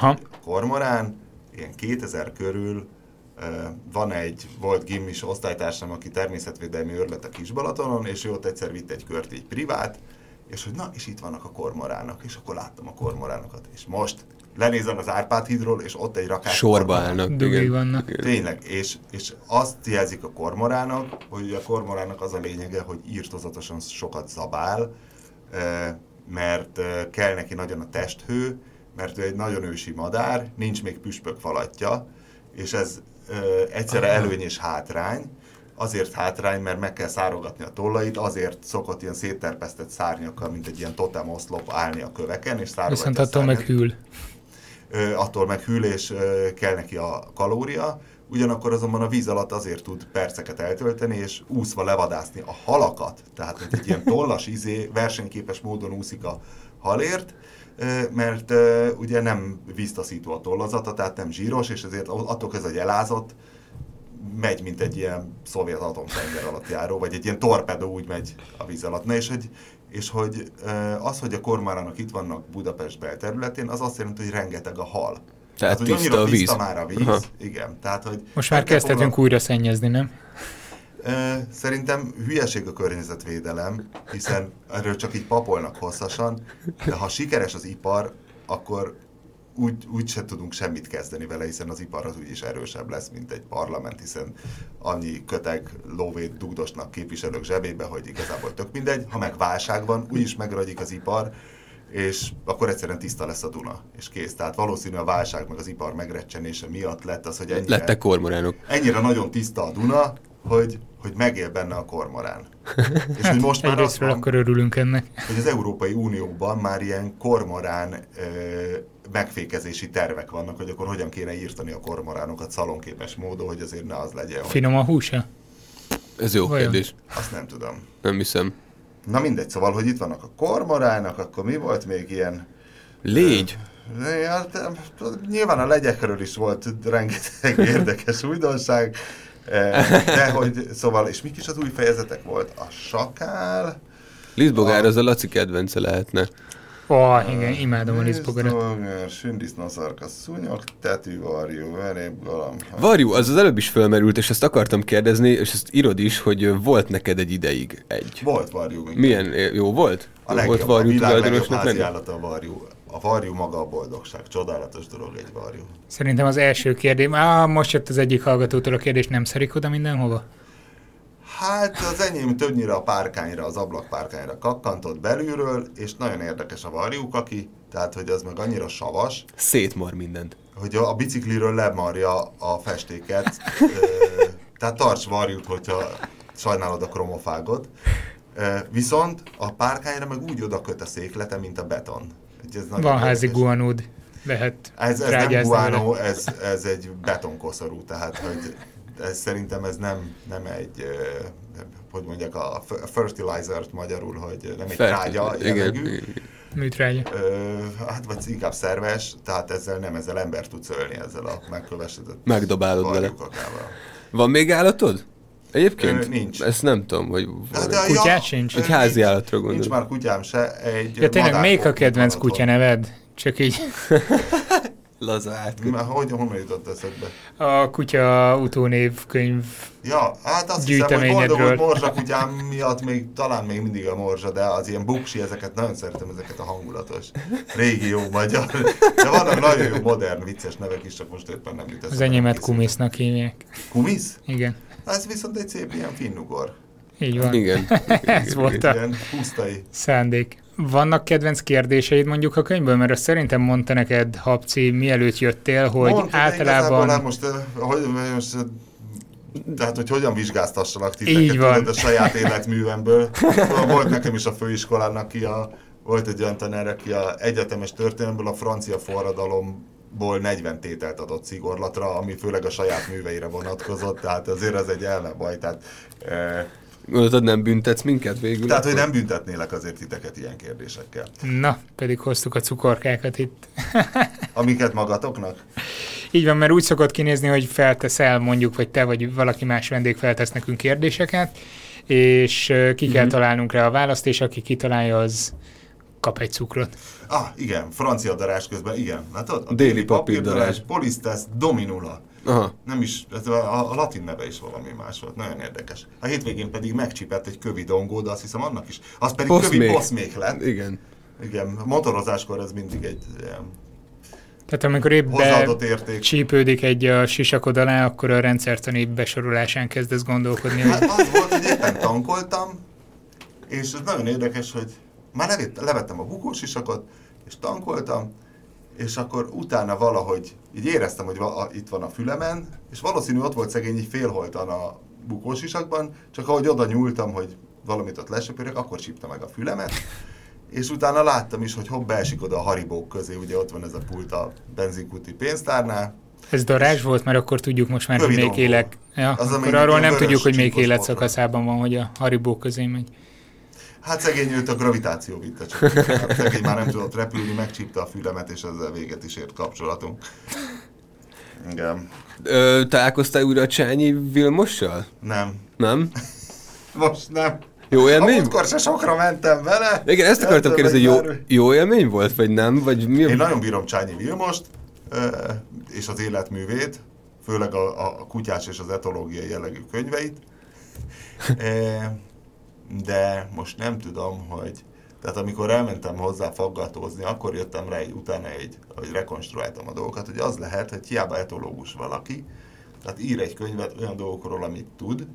A kormorán, ilyen 2000 körül volt gimis osztálytársam, aki természetvédelmi őrlet a Kisbalatonon, és ő ott egyszer vitt egy kört, egy privát, és hogy na, és itt vannak a kormoránok, és akkor láttam a kormoránokat. És most lenézem az Árpád-hídról, és ott egy rakás. Sorba állnak. Dugéi vannak. Tényleg, és azt jelzik a kormorának, hogy a kormorának az a lényege, hogy irtózatosan sokat zabál, mert kell neki nagyon a testhő, mert ő egy nagyon ősi madár, nincs még püspök falatja, és ez egyszerre előny és hátrány. Azért hátrány, mert meg kell szárogatni a tollait, azért szokott ilyen szétterpesztett szárnyakkal, mint egy ilyen totem oszlop állni a köveken, és szárogatja. Viszont attól meg hűl. Attól meg hűl, és kell neki a kalória. Ugyanakkor azonban a víz alatt azért tud perceket eltölteni, és úszva levadászni a halakat. Tehát mint egy ilyen tollas izé versenyképes módon úszik a halért, mert ugye nem víztaszító a tollazata, tehát nem zsíros, és ezért attól között, hogy elázott, megy, mint egy ilyen szovjet atomtenger alatt járó, vagy egy ilyen torpedó úgy megy a víz alatt. Na, és hogy az, hogy a kormoránok itt vannak Budapest belterületén, az azt jelenti, hogy rengeteg a hal. Tehát hát, tiszta a víz. Tiszta már a víz, igen. Tehát, hogy most már kezdhetünk újra szennyezni, nem? Szerintem hülyeség a környezetvédelem, hiszen erről csak így papolnak hosszasan, de ha sikeres az ipar, akkor úgy se tudunk semmit kezdeni vele, hiszen az ipar az úgyis erősebb lesz, mint egy parlament, hiszen annyi köteg lóvét dugdosnak képviselők zsebébe, hogy igazából tök mindegy. Ha meg válság van, úgyis megragyik az ipar, és akkor egyszerűen tiszta lesz a Duna, és kész. Tehát valószínű a válság meg az ipar megrecsenése miatt lett az, hogy ennyire, kormoránok. Ennyire nagyon tiszta a Duna, hogy megél benne a kormorán. És hogy most már azt van, akkor örülünk ennek, hogy az Európai Unióban már ilyen kormorán megfékezési tervek vannak, hogy akkor hogyan kéne írtani a kormoránokat szalonképes módon, hogy azért ne az legyen. Finom a húsa? Ez jó kérdés. Azt nem tudom. Nem hiszem. Na mindegy, szóval, hogy itt vannak a kormoránok, akkor mi volt még ilyen? Légy. Nyilván a legyekről is volt rengeteg érdekes újdonság. De hogy, szóval, és mik is az új fejezetek volt? A sakál. Lisztbogár, az a Laci kedvence lehetne. Igen, imádom a lisztbogarat. Lisztbogár, sündisznószarka, szúnyog, tetűvarjú, veréb, galamb. Varjú, az előbb is felmerült, és ezt akartam kérdezni, és ezt írod is, hogy volt neked egy ideig egy. Volt varjú. Milyen jó volt? A legjobb, a világ legjobb háziállata a varjú. A varjú maga a boldogság. Csodálatos dolog egy varjú. Szerintem az első kérdés. Most jött az egyik hallgatótól a kérdés, nem szerik oda mindenhova? Hát az enyém többnyire a párkányra, az ablakpárkányra kakkantott belülről, és nagyon érdekes a varjúkaki, tehát hogy az meg annyira savas. Szétmar mindent. Hogy a bicikliről lemarja a festéket. Tehát tarts varjút, hogyha sajnálod a kromofágot. Viszont a párkányra meg úgy oda köt a széklete, mint a beton. Van házi guanód, lehet ez nem guanó, ez egy betonkoszorú, tehát hogy ez, szerintem ez nem egy, hogy mondják, a fertilizert magyarul, hogy nem egy trágya jellegű. Műtrágya. Hát vagy inkább szerves, tehát ezzel ember tudsz ölni, ezzel a megkövesedett megdobálod vele. Van még állatod? Egyébként? Nincs. Ezt nem tudom, hogy kutyát sincs. Egy házi állatra gondolom. Nincs már kutyám se. Ja tényleg, melyik a kedvenc kutya neved? Csak így. Laza átköt. Honnan jutott eszedbe? A kutya utónévkönyv. Ja, hát azt hiszem, hogy boldogult morzsakutyám miatt talán még mindig a morzsa, de az ilyen buksi, ezeket nagyon szeretem, ezeket a hangulatos régi jó magyar. De vannak nagyon jó modern vicces nevek is, csak most éppen nem jut eszedbe. Az enyémet Kumisznak hívják. Kumisz? Igen. Ez viszont egy szép ilyen finnugor. Így van. Igen. Ez volt a pusztai szándék. Vannak kedvenc kérdéseid mondjuk a könyvből? Mert azt szerintem mondta neked, Habci, mielőtt jöttél, hogy mondta, általában... Mondta, most, tehát, hogy hogyan vizsgáztassanak titeket a saját életművemből. Volt nekem is a főiskolának volt egy olyan tanár, aki a egyetemes történelemből a francia forradalom ból 40 tételt adott szigorlatra, ami főleg a saját műveire vonatkozott, tehát azért ez egy ellenbaj, tehát... Gondoltad, nem büntetsz minket végül? Tehát, hogy nem büntetnélek azért titeket ilyen kérdésekkel. Na, pedig hoztuk a cukorkákat itt. Amiket magatoknak? Így van, mert úgy szokott kinézni, hogy felteszel mondjuk, vagy te, vagy valaki más vendég feltesz nekünk kérdéseket, és ki kell találnunk rá a választ, és aki kitalálja, az kap egy cukrot. Igen, francia darás közben, igen. Látod? A déli papírdarás, polisztesz, dominula. Aha. Nem is, ez a latin neve is valami más volt, nagyon érdekes. A hétvégén pedig megcsipett egy kövi dongó, de azt hiszem annak is. Az pedig kövi poszmék lett. Igen. Igen, motorozáskor ez mindig egy ilyen Tehát amikor épp becsípődik egy a sisakod alá, akkor a rendszertani besorolásán kezdesz gondolkodni. Hát az volt, hogy éppen tankoltam, és ez nagyon érdekes, hogy már levettem a bukósisakot, és tankoltam, és akkor utána valahogy így éreztem, hogy itt van a fülemen, és valószínű ott volt szegény így félholtan a bukósisakban, csak ahogy oda nyúltam, hogy valamit ott lesöpörök, akkor csípte meg a fülemet, és utána láttam is, hogy hopp, beesik oda a haribók közé, ugye ott van ez a pult a benzinkúti pénztárnál. Ez darázs volt, mert akkor tudjuk most már, hogy még élek. Ja, akkor arról nem tudjuk, hogy még életszakaszában van, hogy a haribók közé megy. Hát szegény őt a gravitáció vitte csak. Szegény már nem tudott repülni, megcsípte a fülemet, és ezzel véget is ért kapcsolatunk. Igen. Találkoztál újra a Csányi Vilmossal? Nem. Most nem. Jó élmény? Amúgykor se sokra mentem vele. Igen, ezt akartam kérdezni, hogy jó élmény volt, vagy nem? Vagy mi? Én nagyon bírom Csányi Vilmost, és az életművét, főleg a kutyás és az etológiai jellegű könyveit. De most nem tudom, hogy... Tehát amikor elmentem hozzá faggatózni, akkor jöttem rá utána, hogy rekonstruáltam a dolgokat, hogy az lehet, hogy hiába etológus valaki, tehát ír egy könyvet olyan dolgokról, amit tud,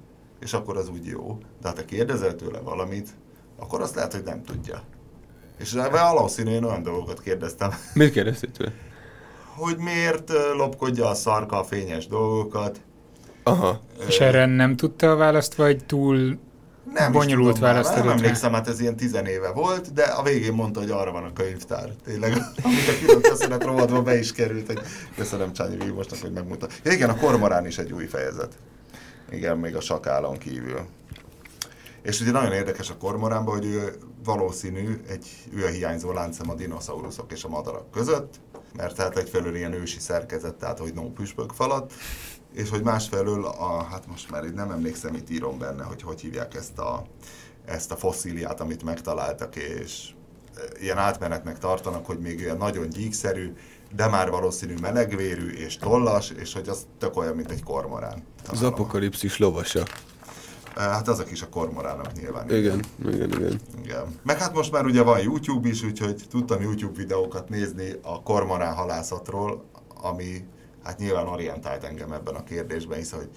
és akkor az úgy jó. De ha te kérdezel tőle valamit, akkor azt lehet, hogy nem tudja. És valószínűleg én olyan dolgokat kérdeztem. Mit kérdeztél tőle? Hogy miért lopkodja a szarka a fényes dolgokat. Aha. És erre nem tudta a választ, vagy túl... Nem bonyolult is tudom, nem emlékszem, hát ez ilyen 10 éve volt, de a végén mondta, hogy arra van a könyvtár. Tényleg, amit a külön köszönet rovatban be is került, hogy köszönöm Csányi Vilmosnak, hogy megmutatta. Ja, igen, a Kormorán is egy új fejezet. Igen, még a sakálon kívül. És ugye nagyon érdekes a Kormoránban, hogy ő valószínű, ő a hiányzó láncszem a dinoszauruszok és a madarak között, mert hát egyfelől ilyen ősi szerkezet, tehát hogy no püspök falat, és hogy másfelől, hát most már nem emlékszem, itt írom benne, hogy hívják ezt a fosszíliát, amit megtaláltak, és ilyen átmenetnek tartanak, hogy még ilyen nagyon gyíkszerű, de már valószínű melegvérű és tollas, és hogy az tök olyan, mint egy kormorán. Az apokalipszis lovasa. Hát azok is a kormorának nyilván. Igen. Meg hát most már ugye van YouTube is, úgyhogy tudtam YouTube videókat nézni a kormorán halászatról, ami... Hát nyilván orientált engem ebben a kérdésben, hisz, hogy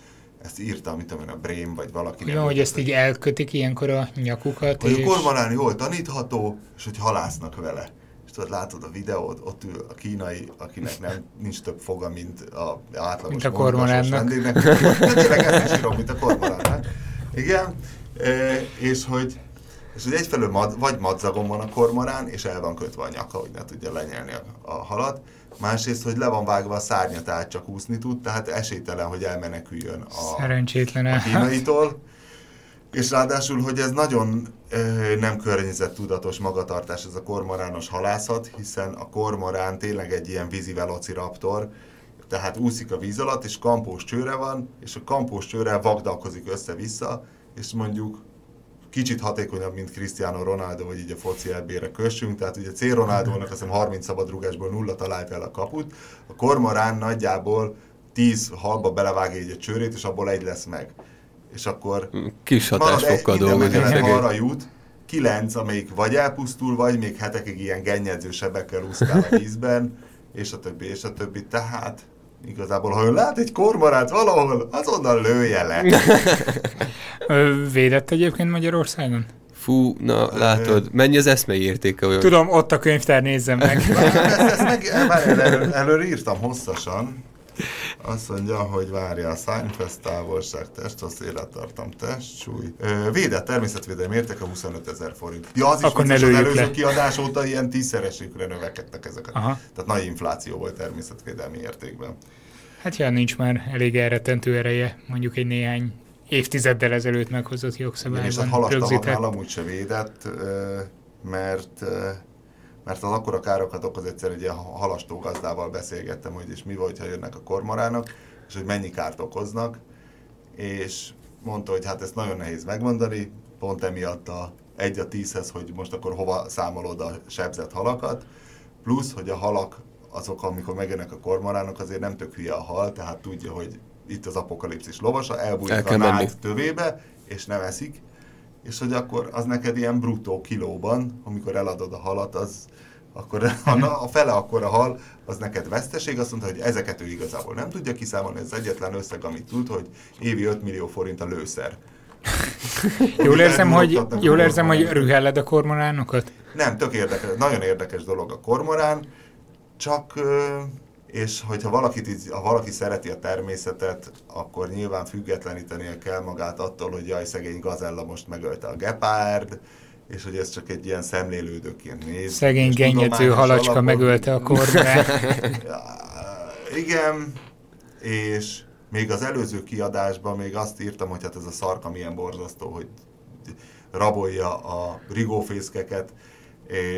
ezt írtam, mit tudom én, a Brém, vagy valaki... Jó, hogy ezt így elkötik ilyenkor a nyakukat, hogy és... a kormorán jól tanítható, és hogy halásznak vele. És tudod, látod a videót, ott ül a kínai, akinek nincs több foga, mint a átlagos... Mint a kormoránnak. Tényleg ezt is írom, mint a kormoránnak. Igen, és hogy egyfelől vagy madzagon van a kormorán, és el van kötve a nyaka, hogy ne tudja lenyelni a halat. Másrészt, hogy le van vágva a szárnya, tehát csak úszni tud, tehát esélytelen, hogy elmeneküljön a kínaitól. És ráadásul, hogy ez nagyon nem környezettudatos magatartás, ez a kormorános halászat, hiszen a kormorán tényleg egy ilyen vízi velociraptor, tehát úszik a víz alatt, és kampós csőre van, és a kampós csőrrel vagdalkozik össze-vissza, és mondjuk kicsit hatékonyabb, mint Cristiano Ronaldo, vagy így a foci elbére kössünk, tehát ugye C. Ronaldónak azt hiszem 30 szabadrugásból 0 talált el a kaput, a kormorán nagyjából 10 halba belevágja így a csőrét, és abból egy lesz meg. És akkor kis hatásfokkal dolgozik. Arra jut, 9, amelyik vagy elpusztul, vagy még hetekig ilyen gennyedző sebekkel úszkál a vízben, és a többi, tehát... Igazából, ha ön lát egy kormorát valahol, azonnal lője le. Védett egyébként Magyarországon? Fú, na látod, mennyi az eszmei értéke olyan. Tudom, ott a könyvtár, nézzem meg. Előre írtam hosszasan. Azt mondja, hogy várja a Seinfeld, távolság, testhossz, élettartam, testsúly. Védett természetvédelmi értéke 25 000 forint. Ja, az is van, az előző kiadás óta ilyen 10-szeresükre növekedtek ezeket. Aha. Tehát nagy infláció volt természetvédelmi értékben. Hát ja, nincs már elég elrettentő ereje, mondjuk egy néhány évtizeddel ezelőtt meghozott jogszabályban. És hát halastam amúgy se védett, mert az akkora károkat okoz, egyszer egy ilyen halastó gazdával beszélgettem, hogy és mi volt, ha jönnek a kormoránok, és hogy mennyi kárt okoznak, és mondta, hogy hát ezt nagyon nehéz megmondani, pont emiatt 1-10-hez, hogy most akkor hova számolod a sebzett halakat, plusz, hogy a halak azok, amikor megjönnek a kormoránok, azért nem tök hülye a hal, tehát tudja, hogy itt az apokalipszis lovasa, elbújik a nád tövébe, és nem eszik, és hogy akkor az neked ilyen brutó kilóban, amikor eladod a halat, az akkor a fele akkora hal, az neked veszteség. Azt mondta, hogy ezeket ő igazából nem tudja kiszámolni, ez egyetlen összeg, amit tud, hogy évi 5 millió forint a lőszer. jól érzem, hogy rühelled a kormoránokat? Nem, tök érdekes, nagyon érdekes dolog a kormorán, csak... És hogyha ha valaki szereti a természetet, akkor nyilván függetlenítenie kell magát attól, hogy jaj, szegény gazella most megölte a gepárd, és hogy ez csak egy ilyen szemlélődőként néz. Szegény gennyedző halacska alapon... megölte a kormorán. Ja, igen, és még az előző kiadásban még azt írtam, hogy hát ez a szarka milyen borzasztó, hogy rabolja a rigófészkeket,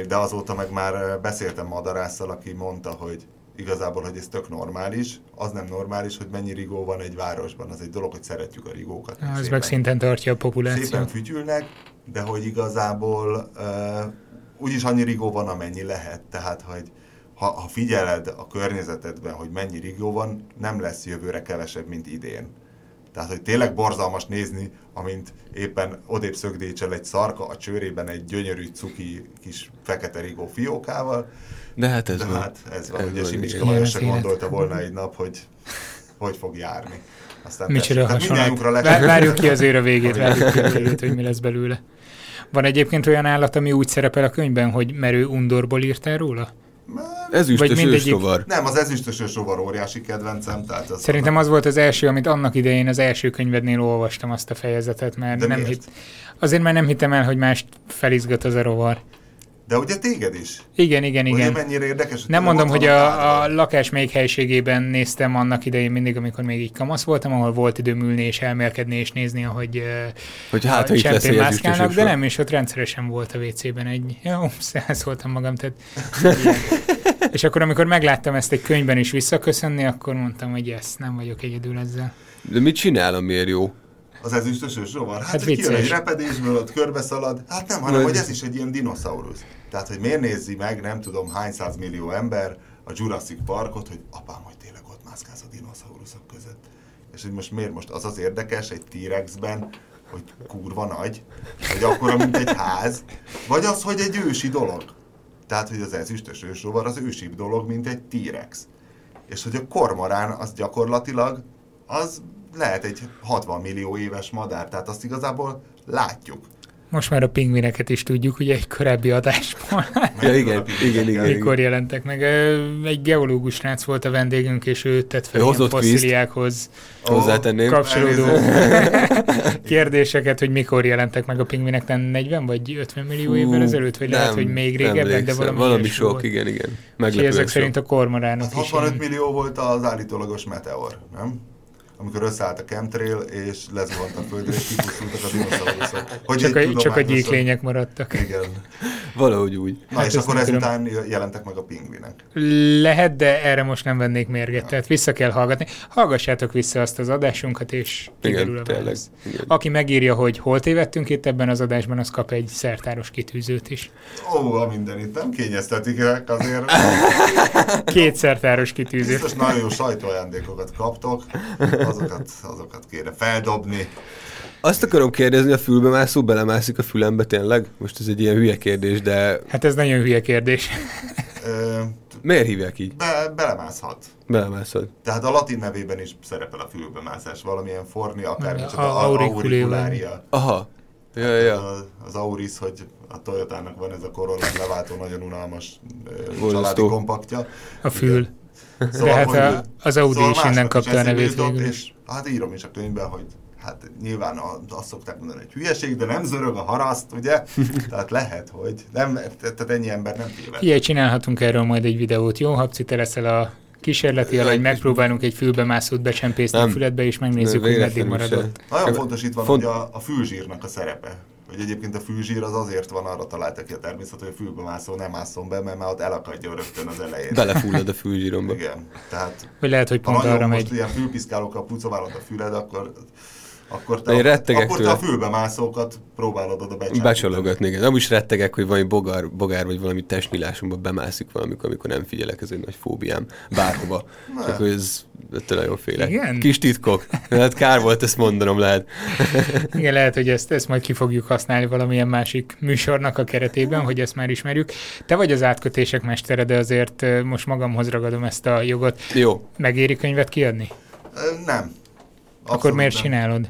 de azóta meg már beszéltem madarásszal, aki mondta, hogy igazából, hogy ez tök normális. Az nem normális, hogy mennyi rigó van egy városban. Az egy dolog, hogy szeretjük a rigókat. Az szépen, meg szinten tartja a populációt. Szépen fütyülnek, de hogy igazából úgyis annyi rigó van, amennyi lehet. Tehát, hogy ha figyeled a környezetedben, hogy mennyi rigó van, nem lesz jövőre kevesebb, mint idén. Tehát, hogy tényleg borzalmas nézni, amint éppen odébb szögdécsel egy szarka, a csőrében egy gyönyörű cuki kis fekete rigó fiókával. De hát ez van. Hát ez van. Ugye Simicska Lajos se gondolta volna egy nap, hogy fog járni. Micsoda hasonlat. Várjuk ki azért a végét, hogy mi lesz belőle. Van egyébként olyan állat, ami úgy szerepel a könyvben, hogy merő undorból írtál róla? Ezüstös ősrovar. Nem, az ezüstös ősrovar óriási kedvencem. Tehát az szerintem az volt az első, amit annak idején az első könyvednél olvastam, azt a fejezetet, mert nem azért már nem hittem el, hogy mást felizgat az a rovar. De ugye téged is? Igen. Mennyire érdekes, nem mondom, hogy a lakás még helységében néztem annak idején mindig, amikor még így kamasz voltam, ahol volt időm ülni és elmélkedni és nézni, ahogy csempén mászkálnak, de nem, és ott rendszeresen volt a WC-ben egy, szóltam magam, tehát és akkor, amikor megláttam ezt egy könyvben is visszaköszönni, akkor mondtam, hogy ezt nem vagyok egyedül ezzel. De mit csinálom, miért jó? Az ezüstös ősrovar. Hát hogy kijön egy repedésből, ott körbeszalad. Hát nem, hanem hogy ez is egy ilyen dinoszaurusz. Tehát, hogy miért nézi meg, nem tudom, hány százmillió ember a Jurassic Parkot, hogy apám, hogy tényleg ott mászkálsz a dinoszauruszok között. És hogy most miért most az érdekes egy T-rexben, hogy kurva nagy, vagy akkora, mint egy ház, vagy az, hogy egy ősi dolog. Tehát, hogy az ezüstös ősrovar az ősibb dolog, mint egy T-rex. És hogy a kormorán az gyakorlatilag az lehet egy 60 millió éves madár, tehát azt igazából látjuk. Most már a pingvineket is tudjuk, ugye egy korábbi adásból. Ja, igen. Mikor jelentek meg. Egy geológus srác volt a vendégünk, és ő tett fel ilyen fossziliákhoz kapcsolódó kérdéseket, hogy mikor jelentek meg a pingvinek, nem 40 vagy 50 millió évvel ezelőtt, vagy nem, lehet, hogy még régebben, de valami sok, igen. Meglepően ezek szerint a kormoránok is. 65 millió volt az állítólagos meteor, nem? Amikor összeállt a chemtrail, és lezuhant a földre, és kipusztultak a dinoszauruszok. Csak a gyíklények maradtak. Igen. Valahogy úgy. Na hát és akkor ezután jelentek meg a pingvinek. Lehet, de erre most nem vennék mérget, tehát vissza kell hallgatni. Hallgassátok vissza azt az adásunkat, és kiderül a válasz. Aki megírja, hogy hol tévedtünk itt ebben az adásban, az kap egy szertáros kitűzőt is. Ó, a mindenit nem kényeztetik el azért. 2 szertáros kitűzőt. Biztos nagyon jó sajtóajándékokat kaptok. Azokat kéne feldobni. Azt akarom kérdezni, a fülbe mászó belemászik a fülembe tényleg? Most ez egy ilyen hülye kérdés, de... Hát ez nagyon hülye kérdés. Miért hívják így? Belemászhat. Tehát a latin nevében is szerepel a fülbemászás. Valamilyen fornia, akármicsoda aurikulária. Aha. Ja. Az auris, hogy a Toyotának van ez a Corolla leváltó, nagyon unalmas családi kompaktja. A fül. Szóval, hát az Audi is innen kapta a nevét végül. És hát írom is a könyvben, hogy hát nyilván azt szokták mondani, hogy hülyeség, de nem zörög a haraszt, ugye? Tehát lehet, hogy nem, tehát ennyi ember nem téved. Ilyen csinálhatunk erről majd egy videót, jó? Habci, te leszel a kísérleti alany, megpróbálunk egy fülbemászót becsempészni a füledbe, és megnézzük, hogy meddig maradott. Nagyon fontos itt van, hogy a fülzsírnak a szerepe. Hogy egyébként a fülzsír az azért van, arra találtak ki a természet, hogy a fülbe mászó nem mászom be, mert már ott elakadja rögtön az elején. Belefullad a fülzsíromba. Igen. Tehát, hogy lehet, hogy pont arra megy. Ha nagyon most ilyen fülpiszkálókkal pucovállod a füled, akkor akkor te a fülbe mászókat próbálod oda becsalogatni. Igen. Nem is rettegek, hogy valami bogár vagy valami testnyilásomba bemászik valamikor, amikor nem figyelek, ez egy nagy fóbiám bárhova. Csak hogy ez ettől nagyon félek. Igen? Kis titkok. Hát kár volt, ezt mondanom lehet. Igen, lehet, hogy ezt majd ki fogjuk használni valamilyen másik műsornak a keretében, hogy ezt már ismerjük. Te vagy az átkötések mestere, de azért most magamhoz ragadom ezt a jogot. Jó. Megéri könyvet kiadni? Nem. Abszolút. Akkor miért nem csinálod?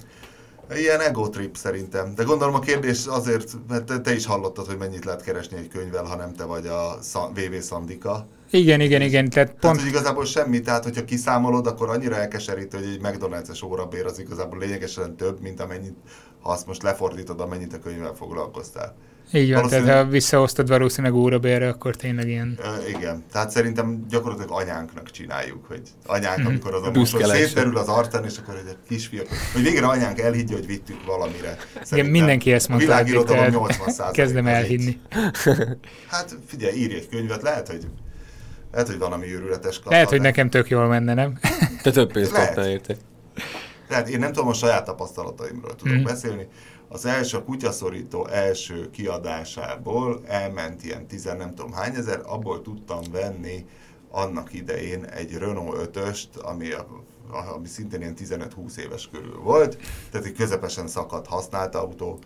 Ilyen ego trip szerintem. De gondolom a kérdés azért, mert te is hallottad, hogy mennyit lehet keresni egy könyvvel, ha nem te vagy a VV Szandika. Igen. Tehát hogy igazából semmi, tehát hogyha kiszámolod, akkor annyira elkeserítő, hogy egy McDonald's-es órabér az igazából lényegesen több, mint amennyit, ha azt most lefordítod, amennyit a könyvvel foglalkoztál. Így van, tehát ha visszaosztod valószínűleg órabérre, akkor tényleg ilyen... Igen, tehát szerintem gyakorlatilag anyánknak csináljuk, hogy anyánk, amikor az a mosoly szétterül az arcán, és akkor egy kisfiak, hogy végre anyánk elhiggye, hogy vittük valamire. Szerintem igen, mindenki ezt mondta. A világirodalom 80%. Kezdem elhinni. Hát figyelj, írj egy könyvet, lehet, hogy valami őrületes kapta. Lehet, hogy nekem tök jól menne, nem? Te több pénzt kaptál érte. Tehát én nem tudom, a saját tapasztalataimról tudok beszélni. Az első kutyaszorító első kiadásából elment ilyen 10 nem tudom hány ezer, abból tudtam venni annak idején egy Renault 5-öst, ami szintén ilyen 15-20 éves körül volt, tehát egy közepesen szakadt használt autó,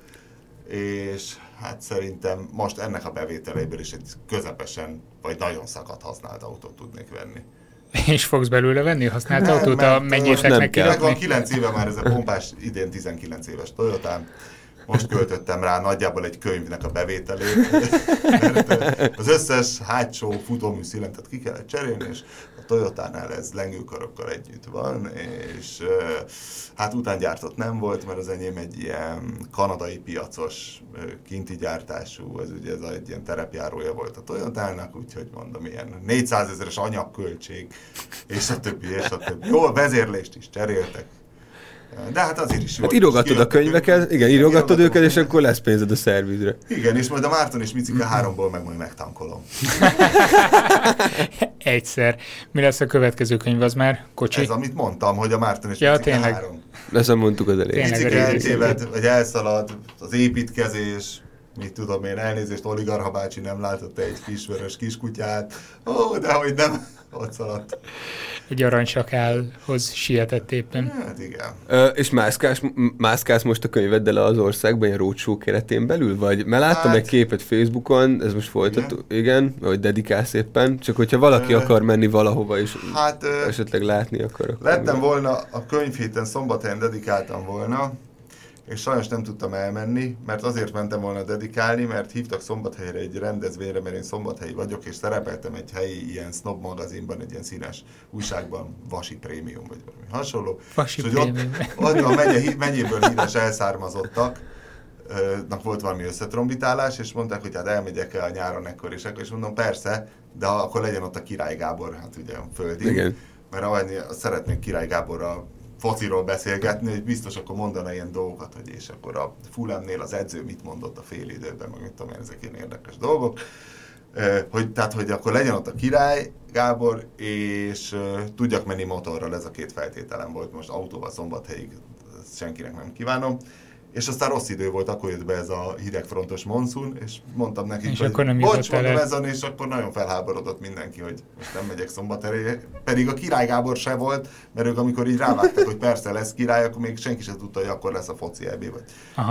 és hát szerintem most ennek a bevételeiből is egy közepesen vagy nagyon szakadt használt autót tudnék venni. És fogsz belőle venni használt nem, autót a mennyéseknek kirakni? Megvan 9 éve már ez a pompás, idén 19 éves Toyotám. Most költöttem rá nagyjából egy könyvnek a bevételét. Az összes hátsó futómű szilentet ki kellett cserélni, és a Toyotánál ez lengőkarokkal együtt van, és hát utángyártott nem volt, mert az enyém egy ilyen kanadai piacos kinti gyártású, ez ugye ez egy ilyen terepjárója volt a Toyotának, úgyhogy mondom, ilyen 400 000-es anyagköltség, és a többi, és a többi. Jól vezérlést is cseréltek. De hát azért is jó. Hát írogatod a könyveket, igen, írogatod őket, és akkor lesz pénzed a szervizre. Igen, és majd a Márton és Micike 3-ból meg majd megtankolom. Egyszer. Mi lesz a következő könyv, az már kocsi? Ez, amit mondtam, hogy a Márton és Micike 3. Ezt mondtuk az elején. Micike eltéved, vagy elszalad, az építkezés, mit tudom én, elnézést, Oligarha bácsi nem látott egy kisvörös kiskutyát. Ó, de hogy nem... ott szaladt. Egy aranysakálhoz sietett éppen. Hát igen. És mászkálsz most a könyveddel az országban, ilyen roadshow keretén belül? Vagy? Mert láttam egy képet Facebookon, ez most folytató, igen, vagy dedikálsz éppen, csak hogyha valaki akar menni valahova, és esetleg látni akar. Lettem volna a könyvhéten, Szombathelyen dedikáltam volna, és sajnos nem tudtam elmenni, mert azért mentem volna dedikálni, mert hívtak Szombathelyre egy rendezvényre, mert én szombathelyi vagyok, és szerepeltem egy helyi ilyen snob magazinban, egy ilyen színes újságban, Vasi Prémium, vagy valami hasonló. Vasi Prémium. Ott a mennyéből híres elszármazottaknak volt valami összetrombitálás, és mondták, hogy hát elmegyek-e a nyáron ekkor, és mondom, persze, de akkor legyen ott a Király Gábor, hát ugye a földi. Igen. Mert szeretnék Király Gáborral fociról beszélgetni, hogy biztos akkor mondana ilyen dolgokat, hogy és akkor a Fulhamnél az edző mit mondott a fél időben, meg mit tudom én, ezek ilyen érdekes dolgok. Tehát, hogy akkor legyen ott a Király Gábor, és tudjak menni motorral, ez a két feltételem volt, most autóval Szombathelyig, senkinek nem kívánom. És aztán rossz idő volt, akkor jött be ez a hidegfrontos monszun, és mondtam nekik, és hogy bocs, mondom ezen, és akkor nagyon felháborodott mindenki, hogy most nem megyek Szombathelyre. Pedig a Király Gábor se volt, mert ők amikor így rávágtak, hogy persze lesz király, akkor még senki sem tudta, hogy akkor lesz a foci EB, vagy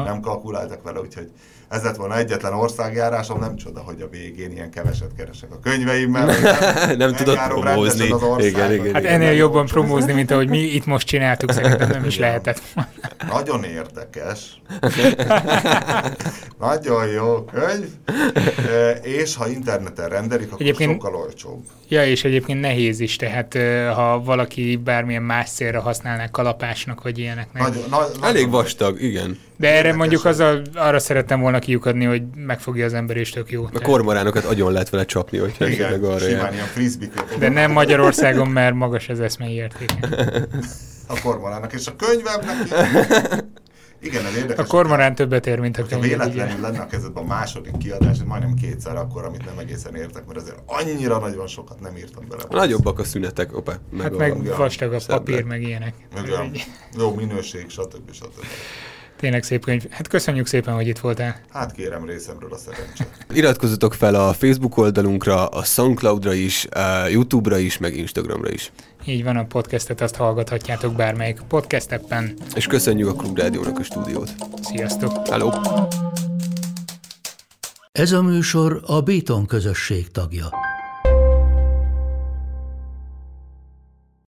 nem kalkuláltak vele, úgyhogy ez lett volna egyetlen országjárásom, nem csoda, hogy a végén ilyen keveset keresek a könyveimmel. Nem tudod promózni. Igen, hát ennél jobban promózni, mint ahogy mi itt most csináltuk, szerintem nem is lehetett. Nagyon érdekes. Nagyon jó könyv. És ha interneten rendelik, akkor egyébként sokkal olcsóbb. Ja, és egyébként nehéz is, tehát ha valaki bármilyen más célra használná, kalapásnak, vagy ilyeneknek. Elég vastag, igen. De erre mondjuk arra szerettem volna kiukadni, hogy megfogja az ember, és tök jó. A kormoránokat agyon lehet vele csapni, hogyha esetleg arra jár. De nem Magyarországon, mert magas az eszmei értéke. A kormoránok és a könyvemnek. Igen, ez érdekes. A kormorán többet ér, mint a könyv. Ha véletlenül lenne a kezedben a második kiadás, majdnem kétszer akkor, amit nem egészen értek, mert azért annyira nagyon sokat nem írtam bele. Nagyobbak a szünetek, opa. Meg vastag a papír, meg ilyenek. Jó minőség, stb. Stb. Tényleg szép könyv. Hát köszönjük szépen, hogy itt voltál. Hát kérem részemről a szerencsét. Iratkozzatok fel a Facebook oldalunkra, a SoundCloudra is, a YouTube-ra is, meg Instagramra is. Így van, a podcastet azt hallgathatjátok bármelyik podcast appen. És köszönjük a Klubrádiónak a stúdiót. Sziasztok! Hello. Ez a műsor a Béton közösség tagja.